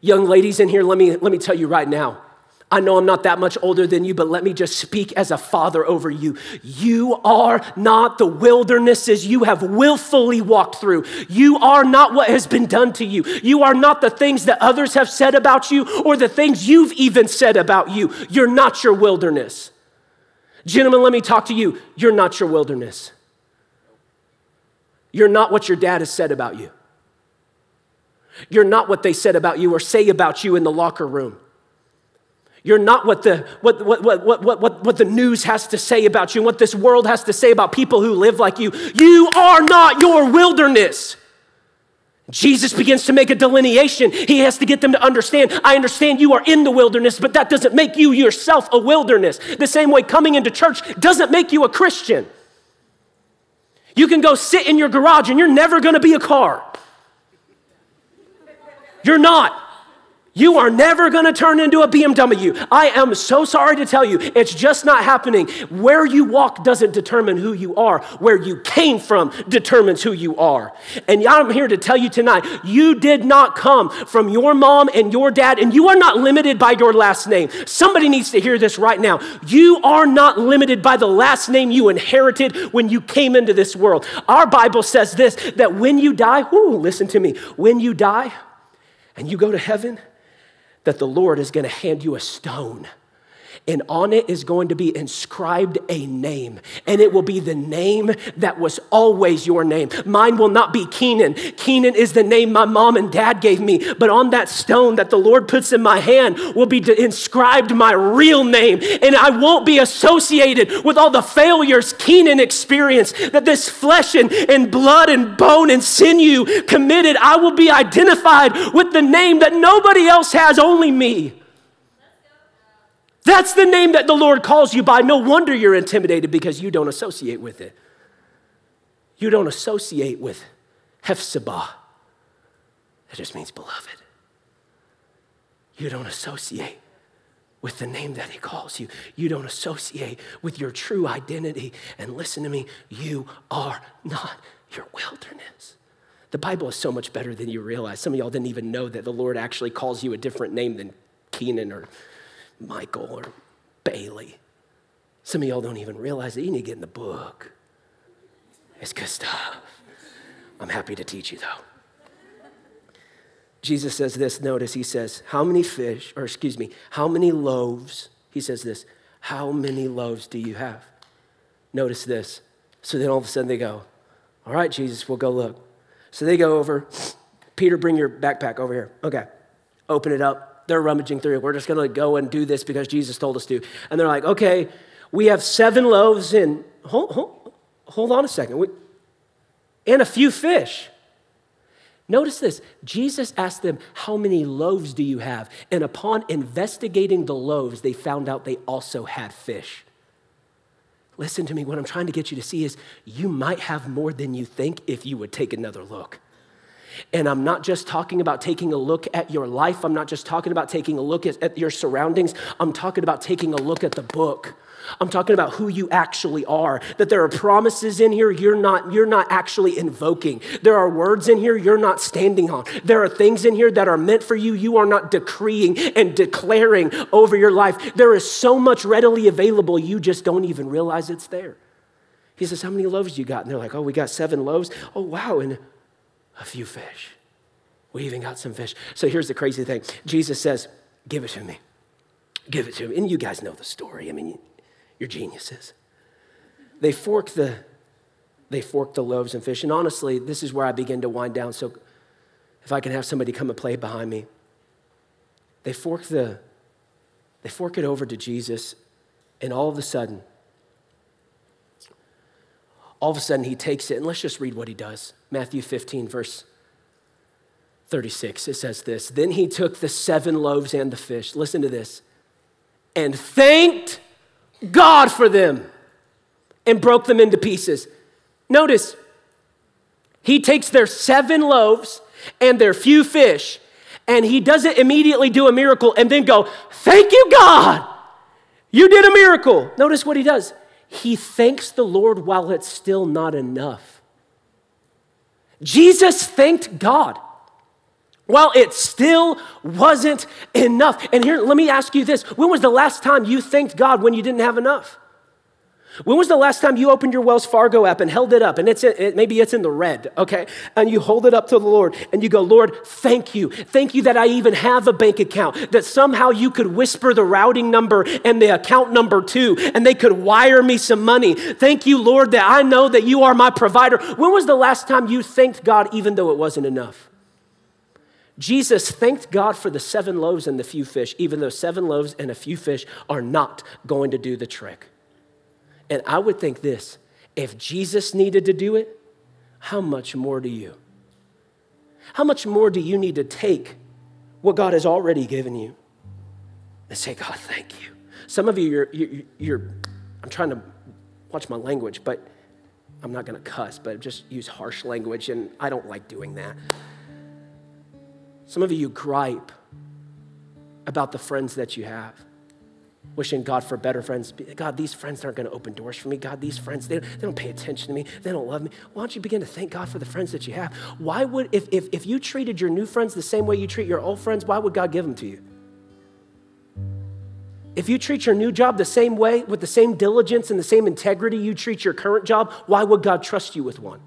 Young ladies in here, let me, let me tell you right now. I know I'm not that much older than you, but let me just speak as a father over you. You are not the wildernesses you have willfully walked through. You are not what has been done to you. You are not the things that others have said about you or the things you've even said about you. You're not your wilderness. Gentlemen, let me talk to you. You're not your wilderness. You're not what your dad has said about you. You're not what they said about you or say about you in the locker room. You're not what the what what what what what what the news has to say about you, what this world has to say about people who live like you. You are not your wilderness. Jesus begins to make a delineation. He has to get them to understand, I understand you are in the wilderness, but that doesn't make you yourself a wilderness. The same way coming into church doesn't make you a Christian. You can go sit in your garage and you're never going to be a car. You're not. You are never going to turn into a B M W. I am so sorry to tell you, it's just not happening. Where you walk doesn't determine who you are. Where you came from determines who you are. And I'm here to tell you tonight, you did not come from your mom and your dad, and you are not limited by your last name. Somebody needs to hear this right now. You are not limited by the last name you inherited when you came into this world. Our Bible says this, that when you die, whoo, listen to me, when you die and you go to heaven, that the Lord is going to hand you a stone. And on it is going to be inscribed a name. And it will be the name that was always your name. Mine will not be Keenan. Keenan is the name my mom and dad gave me. But on that stone that the Lord puts in my hand will be inscribed my real name. And I won't be associated with all the failures Keenan experienced, that this flesh and, and blood and bone and sinew committed. I will be identified with the name that nobody else has, only me. That's the name that the Lord calls you by. No wonder you're intimidated because you don't associate with it. You don't associate with Hephzibah. That just means beloved. You don't associate with the name that he calls you. You don't associate with your true identity. And listen to me, you are not your wilderness. The Bible is so much better than you realize. Some of y'all didn't even know that the Lord actually calls you a different name than Keenan or Michael or Bailey. Some of y'all don't even realize that you need to get in the book. It's good stuff. I'm happy to teach you, though. Jesus says this, notice, he says, how many fish, or excuse me, how many loaves, he says this, how many loaves do you have? Notice this. So then all of a sudden they go, all right, Jesus, we'll go look. So they go over. Peter, bring your backpack over here. Okay. Open it up. They're rummaging through. We're just going to go and do this because Jesus told us to. And they're like, okay, we have seven loaves and, hold, hold, hold on a second, we, and a few fish. Notice this. Jesus asked them, how many loaves do you have? And upon investigating the loaves, they found out they also had fish. Listen to me. What I'm trying to get you to see is you might have more than you think if you would take another look. And I'm not just talking about taking a look at your life. I'm not just talking about taking a look at, at your surroundings. I'm talking about taking a look at the book. I'm talking about who you actually are, that there are promises in here you're not, you're not actually invoking. There are words in here you're not standing on. There are things in here that are meant for you you are not decreeing and declaring over your life. There is so much readily available, you just don't even realize it's there. He says, how many loaves you got? And they're like, oh, we got seven loaves. Oh, wow, and a few fish. We even got some fish. So here's the crazy thing. Jesus says, give it to me. Give it to me. And you guys know the story. I mean, you, You're geniuses. They fork the, they fork the loaves and fish. And honestly, this is where I begin to wind down. So if I can have somebody come and play behind me. They fork the, they fork it over to Jesus. And all of a sudden, all of a sudden he takes it. And let's just read what he does. Matthew fifteen, verse thirty-six, it says this. Then he took the seven loaves and the fish. Listen to this. And thanked God for them and broke them into pieces. Notice, he takes their seven loaves and their few fish, and he doesn't immediately do a miracle and then go, thank you, God, you did a miracle. Notice what he does. He thanks the Lord while it's still not enough. Jesus thanked God while it still wasn't enough. And here, let me ask you this. When was the last time you thanked God when you didn't have enough? When was the last time you opened your Wells Fargo app and held it up, and it's in, it, maybe it's in the red, okay? And you hold it up to the Lord, and you go, Lord, thank you. Thank you that I even have a bank account, that somehow you could whisper the routing number and the account number too, and they could wire me some money. Thank you, Lord, that I know that you are my provider. When was the last time you thanked God even though it wasn't enough? Jesus thanked God for the seven loaves and the few fish, even though seven loaves and a few fish are not going to do the trick. And I would think this, if Jesus needed to do it, how much more do you? How much more do you need to take what God has already given you and say, God, thank you? Some of you, you're, you're, you're I'm trying to watch my language, but I'm not going to cuss, but just use harsh language, and I don't like doing that. Some of you, you gripe about the friends that you have, wishing God for better friends. God, these friends aren't going to open doors for me. God, these friends, they, they don't pay attention to me. They don't love me. Why don't you begin to thank God for the friends that you have? Why would, if, if, if you treated your new friends the same way you treat your old friends, why would God give them to you? If you treat your new job the same way, with the same diligence and the same integrity you treat your current job, why would God trust you with one?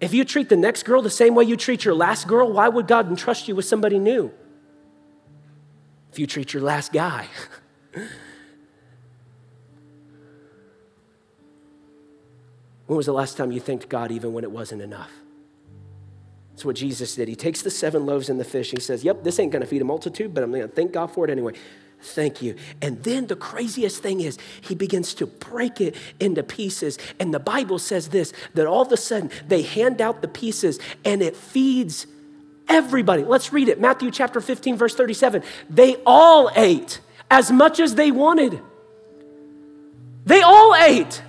If you treat the next girl the same way you treat your last girl, why would God entrust you with somebody new? If you treat your last guy. When was the last time you thanked God even when it wasn't enough? That's what Jesus did. He takes the seven loaves and the fish. And he says, yep, this ain't going to feed a multitude, but I'm going to thank God for it anyway. Thank you. And then the craziest thing is he begins to break it into pieces. And the Bible says this, that all of a sudden they hand out the pieces and it feeds everybody. Let's read it. Matthew chapter fifteen, verse thirty-seven. They all ate as much as they wanted. They all ate.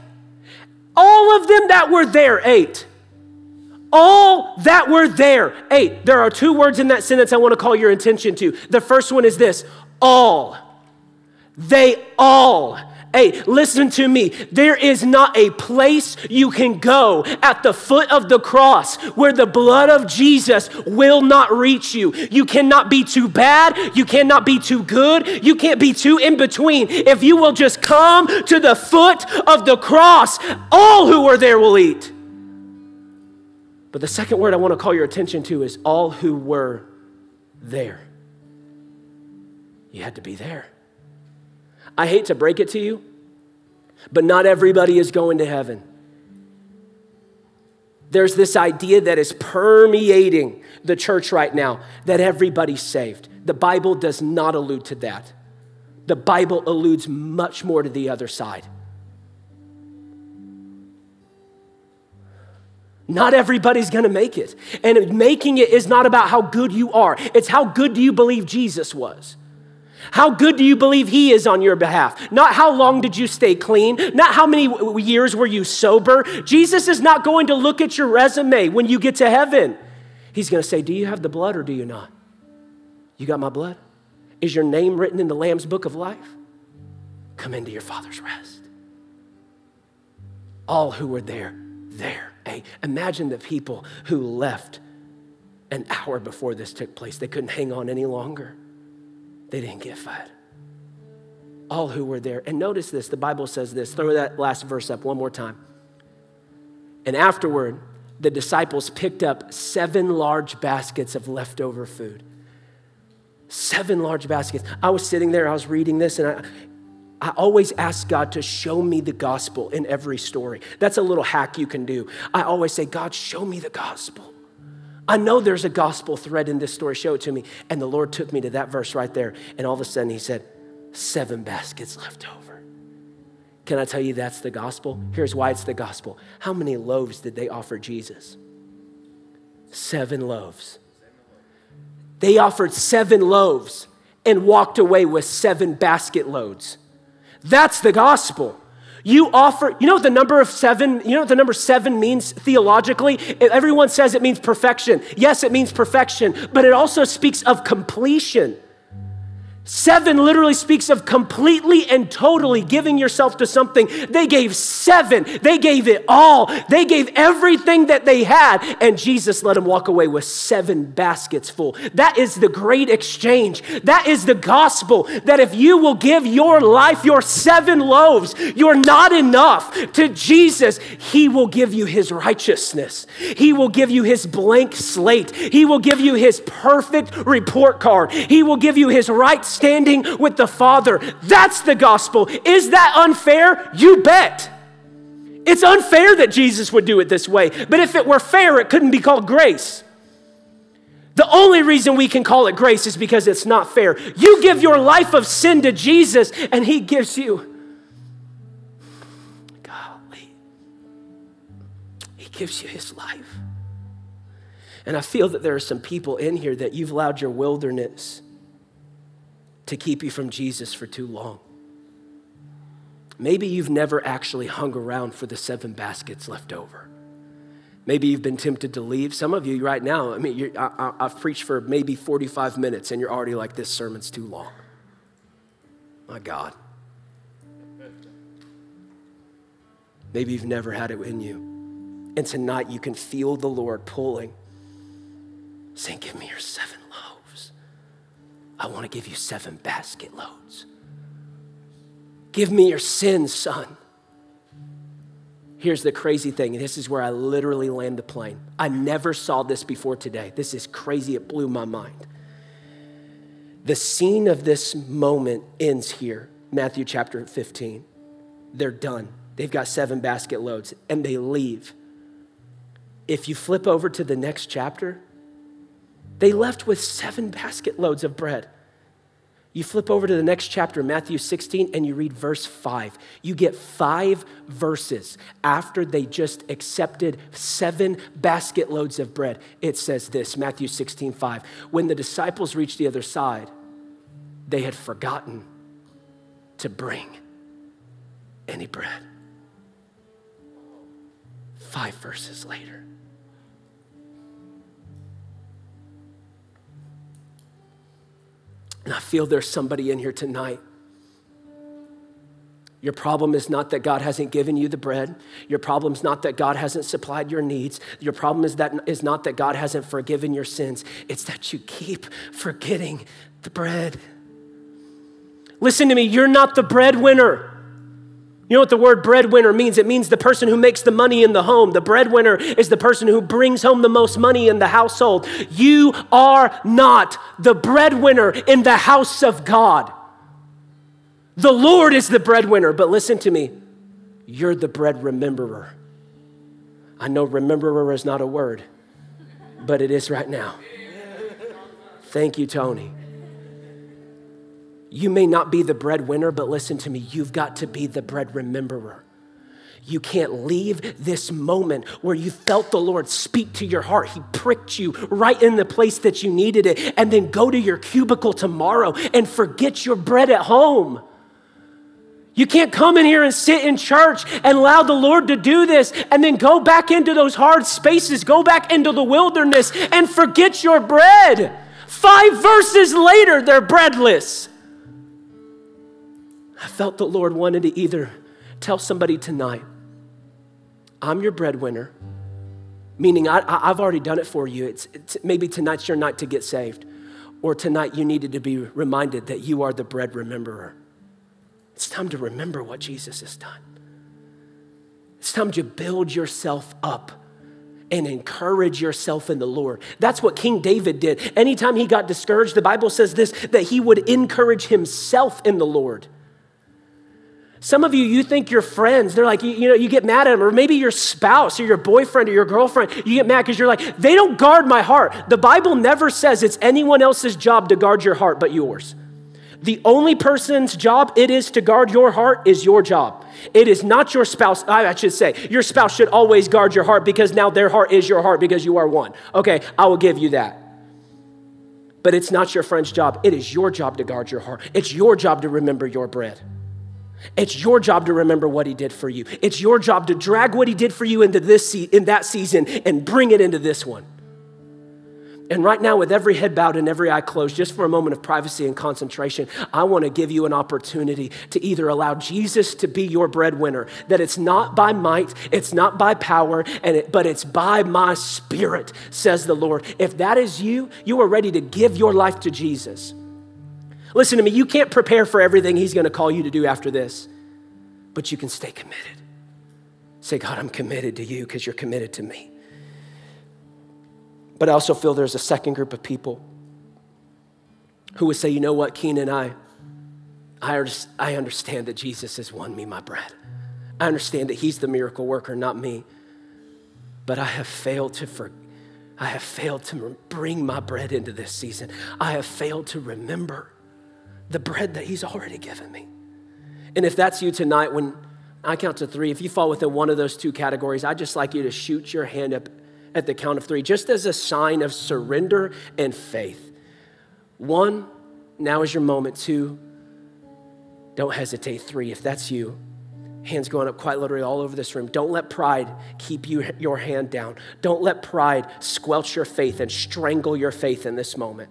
All of them that were there ate. All that were there ate. There are two words in that sentence I want to call your attention to. The first one is this. All. They all Hey, listen to me. There is not a place you can go at the foot of the cross where the blood of Jesus will not reach you. You cannot be too bad. You cannot be too good. You can't be too in between. If you will just come to the foot of the cross, all who are there will eat. But the second word I want to call your attention to is all who were there. You had to be there. I hate to break it to you, but not everybody is going to heaven. There's this idea that is permeating the church right now that everybody's saved. The Bible does not allude to that. The Bible alludes much more to the other side. Not everybody's going to make it. And making it is not about how good you are. It's how good do you believe Jesus was? How good do you believe he is on your behalf? Not how long did you stay clean? Not how many w- years were you sober? Jesus is not going to look at your resume when you get to heaven. He's going to say, do you have the blood or do you not? You got my blood? Is your name written in the Lamb's book of life? Come into your Father's rest. All who were there, there. Hey, imagine the people who left an hour before this took place. They couldn't hang on any longer. They didn't get fed. All who were there. And notice this, the Bible says this. Throw that last verse up one more time. And afterward, the disciples picked up seven large baskets of leftover food. Seven large baskets. I was sitting there, I was reading this, and I... I always ask God to show me the gospel in every story. That's a little hack you can do. I always say, God, show me the gospel. I know there's a gospel thread in this story. Show it to me. And the Lord took me to that verse right there. And all of a sudden he said, seven baskets left over. Can I tell you that's the gospel? Here's why it's the gospel. How many loaves did they offer Jesus? Seven loaves. They offered seven loaves and walked away with seven basket loads. That's the gospel. You offer, you know what the number of seven, you know what the number seven means theologically? Everyone says it means perfection. Yes, it means perfection, but it also speaks of completion. Seven literally speaks of completely and totally giving yourself to something. They gave seven. They gave it all. They gave everything that they had, and Jesus let them walk away with seven baskets full. That is the great exchange. That is the gospel, that if you will give your life, your seven loaves, you're not enough to Jesus, he will give you his righteousness. He will give you his blank slate. He will give you his perfect report card. He will give you his right standing with the Father. That's the gospel. Is that unfair? You bet. It's unfair that Jesus would do it this way, but if it were fair, it couldn't be called grace. The only reason we can call it grace is because it's not fair. You give your life of sin to Jesus and he gives you, golly, he gives you his life. And I feel that there are some people in here that you've allowed your wilderness to keep you from Jesus for too long. Maybe you've never actually hung around for the seven baskets left over. Maybe you've been tempted to leave. Some of you right now, I mean, you're, I, I've preached for maybe forty-five minutes and you're already like, this sermon's too long. My God. Maybe you've never had it in you. And tonight you can feel the Lord pulling, saying, give me your seven. I want to give you seven basket loads. Give me your sins, son. Here's the crazy thing, and this is where I literally land the plane. I never saw this before today. This is crazy. It blew my mind. The scene of this moment ends here, Matthew chapter fifteen. They're done. They've got seven basket loads, and they leave. If you flip over to the next chapter, they left with seven basket loads of bread. You flip over to the next chapter, Matthew sixteen, and you read verse five. You get five verses after they just accepted seven basket loads of bread. It says this, Matthew sixteen, five. When the disciples reached the other side, they had forgotten to bring any bread. Five verses later. And I feel there's somebody in here tonight Your problem is not that God hasn't given you the bread. Your problem is not that God hasn't supplied your needs. Your problem is, that, is not that God hasn't forgiven your sins. It's that you keep forgetting the bread. Listen to me, you're not the breadwinner. You know what the word breadwinner means? It means the person who makes the money in the home. The breadwinner is the person who brings home the most money in the household. You are not the breadwinner in the house of God. The Lord is the breadwinner, but listen to me, you're the bread rememberer. I know rememberer is not a word, but it is right now. Thank you, Tony. You may not be the breadwinner, but listen to me, you've got to be the bread rememberer. You can't leave this moment where you felt the Lord speak to your heart. He pricked you right in the place that you needed it, and then go to your cubicle tomorrow and forget your bread at home. You can't come in here and sit in church and allow the Lord to do this and then go back into those hard spaces, go back into the wilderness and forget your bread. Five verses later, they're breadless. I felt the Lord wanted to either tell somebody tonight, I'm your breadwinner, meaning I, I, I've already done it for you. It's, it's, maybe tonight's your night to get saved, or tonight you needed to be reminded that you are the bread rememberer. It's time to remember what Jesus has done. It's time to build yourself up and encourage yourself in the Lord. That's what King David did. Anytime he got discouraged, the Bible says this, that he would encourage himself in the Lord. Some of you, you think your friends, they're like, you, you know, you get mad at them, or maybe your spouse or your boyfriend or your girlfriend, you get mad because you're like, they don't guard my heart. The Bible never says it's anyone else's job to guard your heart but yours. The only person's job it is to guard your heart is your job. It is not your spouse. I should say, your spouse should always guard your heart because now their heart is your heart because you are one. Okay, I will give you that. But it's not your friend's job. It is your job to guard your heart. It's your job to remember your bread. It's your job to remember what he did for you. It's your job to drag what he did for you into this se- in that season and bring it into this one. And right now, with every head bowed and every eye closed, just for a moment of privacy and concentration, I want to give you an opportunity to either allow Jesus to be your breadwinner, that it's not by might, it's not by power, and it, but it's by my spirit, says the Lord. If that is you, you are ready to give your life to Jesus. Listen to me, you can't prepare for everything he's going to call you to do after this, but you can stay committed. Say, God, I'm committed to you because you're committed to me. But I also feel there's a second group of people who would say, you know what, Keenan, I, I, I understand that Jesus has won me my bread. I understand that he's the miracle worker, not me, but I have failed to forgive. I have failed to bring my bread into this season. I have failed to remember the bread that he's already given me. And if that's you tonight, when I count to three, if you fall within one of those two categories, I'd just like you to shoot your hand up at the count of three, just as a sign of surrender and faith. One, now is your moment. Two, don't hesitate. Three, if that's you, hands going up quite literally all over this room. Don't let pride keep you your hand down. Don't let pride squelch your faith and strangle your faith in this moment.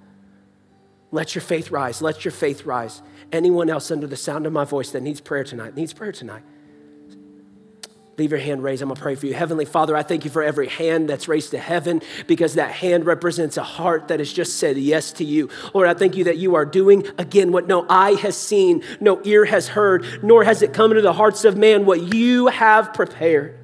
Let your faith rise. Let your faith rise. Anyone else under the sound of my voice that needs prayer tonight, needs prayer tonight. Leave your hand raised. I'm gonna pray for you. Heavenly Father, I thank you for every hand that's raised to heaven, because that hand represents a heart that has just said yes to you. Lord, I thank you that you are doing again what no eye has seen, no ear has heard, nor has it come into the hearts of man, what you have prepared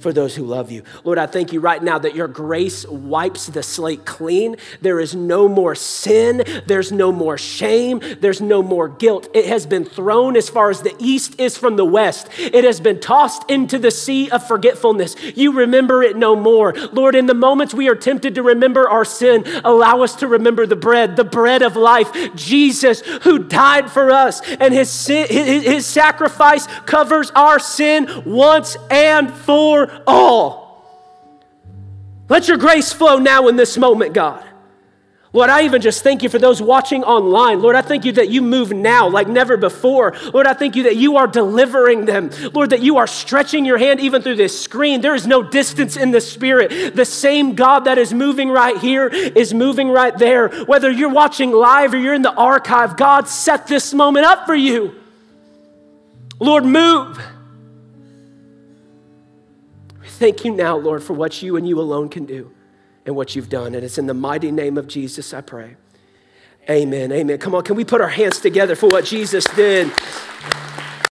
for those who love you. Lord, I thank you right now that your grace wipes the slate clean. There is no more sin. There's no more shame. There's no more guilt. It has been thrown as far as the east is from the west. It has been tossed into the sea of forgetfulness. You remember it no more. Lord, in the moments we are tempted to remember our sin, allow us to remember the bread, the bread of life, Jesus, who died for us, and his, sin, his, his sacrifice covers our sin once and for all. Let your grace flow now in this moment, God. Lord, I even just thank you for those watching online. Lord, I thank you that you move now like never before. Lord, I thank you that you are delivering them. Lord, that you are stretching your hand even through this screen. There is no distance in the spirit. The same God that is moving right here is moving right there. Whether you're watching live or you're in the archive, God set this moment up for you. Lord, move. We thank you now, Lord, for what you and you alone can do and what you've done. And it's in the mighty name of Jesus I pray. Amen, amen. Come on, can we put our hands together for what Jesus did?